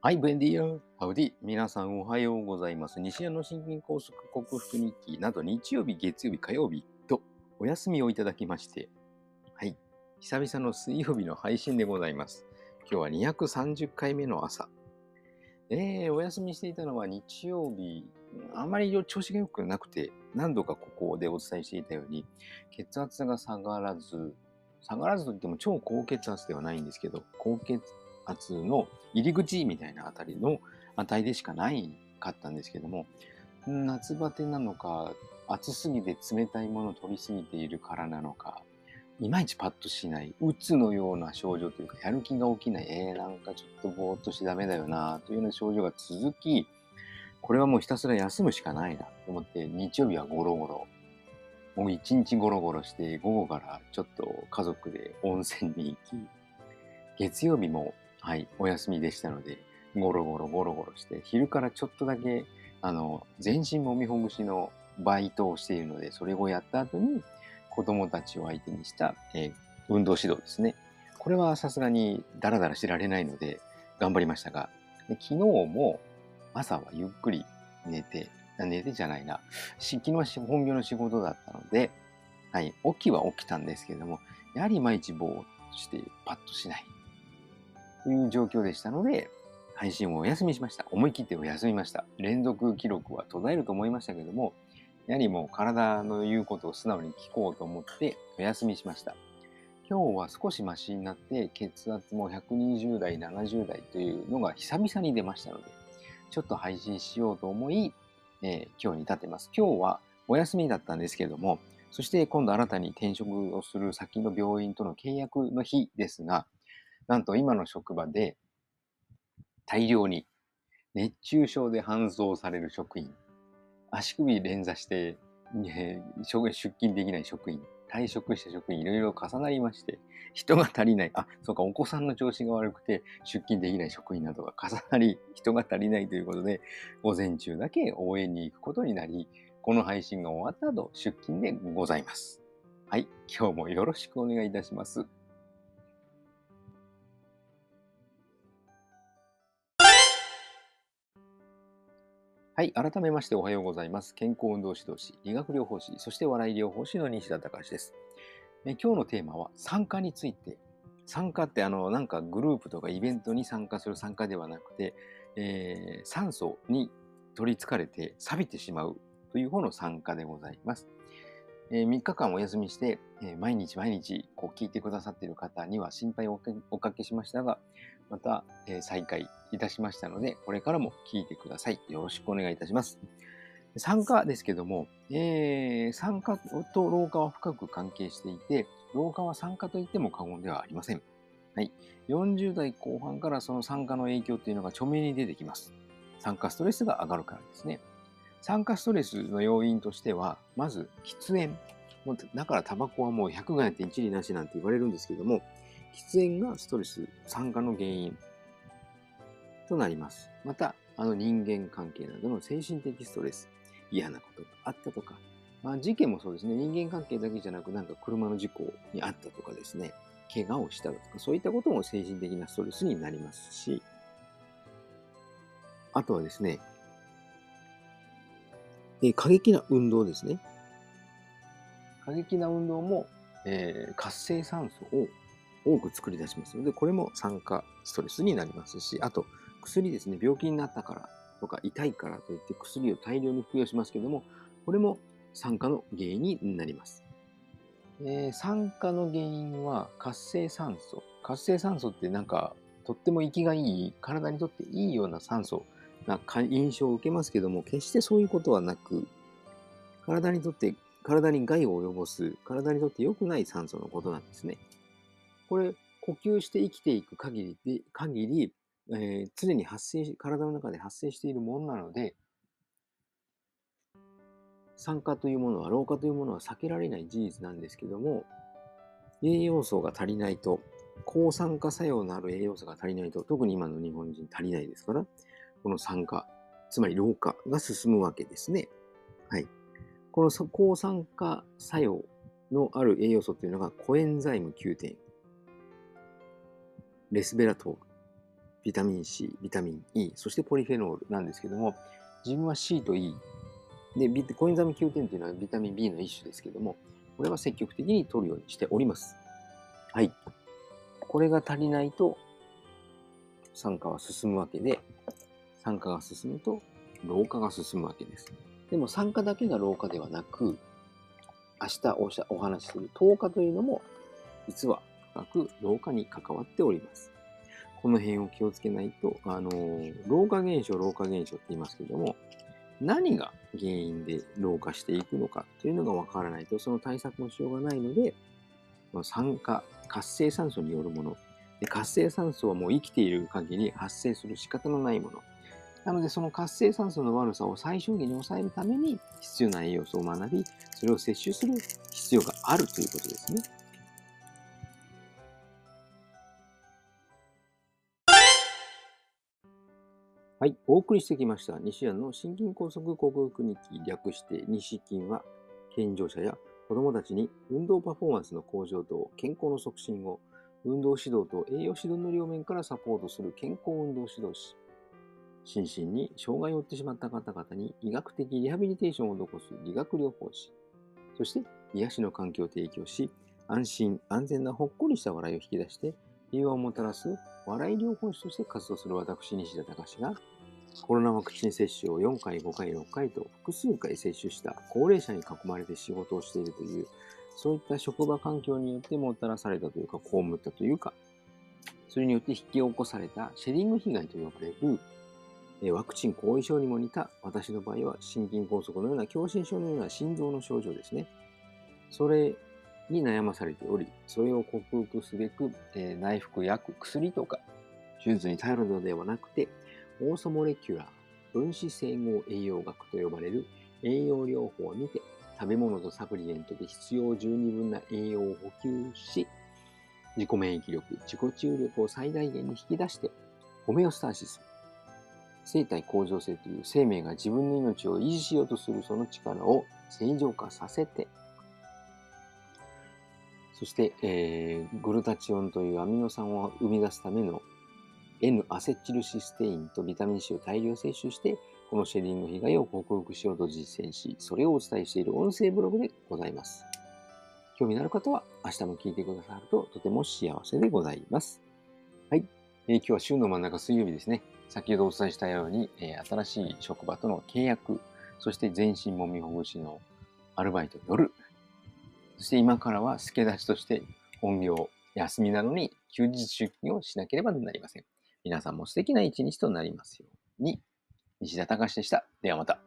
はい、ブエンディア、ハウディ、皆さんおはようございます。西山の心筋梗塞克服日記など日曜日、月曜日、火曜日とお休みをいただきまして、はい、久々の水曜日の配信でございます。今日は230回目の朝。お休みしていたのは日曜日、あまり調子が良くなくて、何度かここでお伝えしていたように、血圧が下がらずといっても超高血圧ではないんですけど、高血圧の入り口みたいなあたりの値でしかないかったんですけども、夏バテなのか、暑すぎて冷たいものを取りすぎているからなのか、いまいちパッとしない、うつのような症状というか、やる気が起きない、なんかちょっとぼーっとしてダメだよなというような症状が続き、これはもうひたすら休むしかないなと思って、日曜日はゴロゴロ、もう一日ゴロゴロして、午後からちょっと家族で温泉に行き、月曜日も、はい、お休みでしたので、ゴロゴロして、昼からちょっとだけ、全身もみほぐしのバイトをしているので、それをやった後に、子供たちを相手にした、運動指導ですね。これはさすがにダラダラしてられないので、頑張りましたが、昨日も朝はゆっくり寝てじゃないな。昨日は本業の仕事だったので、はい、起きは起きたんですけれども、やはりいまいちぼーっとして、パッとしない。という状況でしたので、配信をお休みしました。思い切ってお休みました。連続記録は途絶えると思いましたけども、やはりもう体の言うことを素直に聞こうと思ってお休みしました。今日は少しマシになって、血圧も120代、70代というのが久々に出ましたので、ちょっと配信しようと思い、今日に至ってます。今日はお休みだったんですけれども、そして今度新たに転職をする先の病院との契約の日ですが、なんと今の職場で大量に熱中症で搬送される職員、足首連座して、出勤できない職員、退職した職員、いろいろ重なりまして、人が足りない、あ、そうか、お子さんの調子が悪くて出勤できない職員などが重なり、人が足りないということで、午前中だけ応援に行くことになり、この配信が終わった後、出勤でございます。はい、今日もよろしくお願いいたします。はい、改めましておはようございます。健康運動指導士、理学療法士、そして笑い療法士の西田隆です。今日のテーマは参加について。参加ってなんかグループとかイベントに参加する参加ではなくて、酸素に取りつかれて錆びてしまうという方の参加でございます。3日間お休みして、毎日こう聞いてくださっている方には心配をおかけしましたが、また、再開いたしましたので、これからも聞いてください。よろしくお願いいたします。酸化ですけども、酸化と老化は深く関係していて、老化は酸化といっても過言ではありません。はい、40代後半からその酸化の影響というのが著名に出てきます。酸化ストレスが上がるからですね。酸化ストレスの要因としては、まず喫煙。だからタバコはもう100害って一理なしなんて言われるんですけども、喫煙がストレス、酸化の原因となります。また、人間関係などの精神的ストレス、嫌なことがあったとか、まあ、事件もそうですね、人間関係だけじゃなく、なんか車の事故にあったとかですね、怪我をしたとか、そういったことも精神的なストレスになりますし、あとはですね、過激な運動ですね。過激な運動も、活性酸素を多く作り出しますので、これも酸化ストレスになりますし、あと薬ですね、病気になったからとか痛いからといって薬を大量に服用しますけども、これも酸化の原因になります。酸化の原因は活性酸素。活性酸素ってなんかとっても息がいい、体にとっていいような酸素な印象を受けますけども、決してそういうことはなく、体に害を及ぼす、体にとって良くない酸素のことなんですね。これ、呼吸して生きていく限り、常に体の中で発生しているものなので、酸化というものは、老化というものは避けられない事実なんですけども、栄養素が足りないと、抗酸化作用のある栄養素が足りないと、特に今の日本人足りないですから、この酸化、つまり老化が進むわけですね。はい。この抗酸化作用のある栄養素というのがコエンザイム Q10、レスベラトール、ビタミン C、ビタミン E、そしてポリフェノールなんですけども、自分は C と E で、コエンザイム Q10 というのはビタミン B の一種ですけども、これは積極的に摂るようにしております。はい。これが足りないと酸化は進むわけで、酸化が進むと老化が進むわけです。でも酸化だけが老化ではなく、明日お話しする糖化というのも、実は深く老化に関わっております。この辺を気をつけないと、老化現象って言いますけども、何が原因で老化していくのかというのがわからないと、その対策もしようがないので、酸化、活性酸素によるもの。で、活性酸素はもう生きている限り発生する仕方のないもの。なので、その活性酸素の悪さを最小限に抑えるために必要な栄養素を学び、それを摂取する必要があるということですね。はい、お送りしてきました西安の心筋梗塞克服日記、略して西筋は、健常者や子どもたちに運動パフォーマンスの向上と健康の促進を運動指導と栄養指導の両面からサポートする健康運動指導士、心身に障害を負ってしまった方々に医学的リハビリテーションを施す理学療法士、そして癒しの環境を提供し、安心安全なほっこりした笑いを引き出して平和をもたらす笑い療法士として活動する私、西田隆が、コロナワクチン接種を4回、5回、6回と複数回接種した高齢者に囲まれて仕事をしているという、そういった職場環境によってもたらされたというか、被ったというか、それによって引き起こされたシェディング被害と呼ばれる、ワクチン後遺症にも似た、私の場合は心筋梗塞のような、狭心症のような心臓の症状ですね。それに悩まされており、それを克服すべく、内服薬、薬とか手術に頼るのではなくて、オーソモレキュラー分子整合栄養学と呼ばれる栄養療法にて、食べ物とサプリメントで必要十二分な栄養を補給し、自己免疫力、自己治癒力を最大限に引き出して、ホメオスターシス、生体向上性という生命が自分の命を維持しようとするその力を正常化させて、そして、グルタチオンというアミノ酸を生み出すための N アセチルシステインとビタミン C を大量摂取して、このシェディング被害を克服しようと実践し、それをお伝えしている音声ブログでございます。興味のある方は明日も聞いてくださるととても幸せでございます。はい。今日は週の真ん中水曜日ですね。先ほどお伝えしたように、新しい職場との契約、そして全身もみほぐしのアルバイトによる、そして今からは助立ちとして本業、休みなのに休日出勤をしなければなりません。皆さんも素敵な一日となりますように。西田隆でした。ではまた。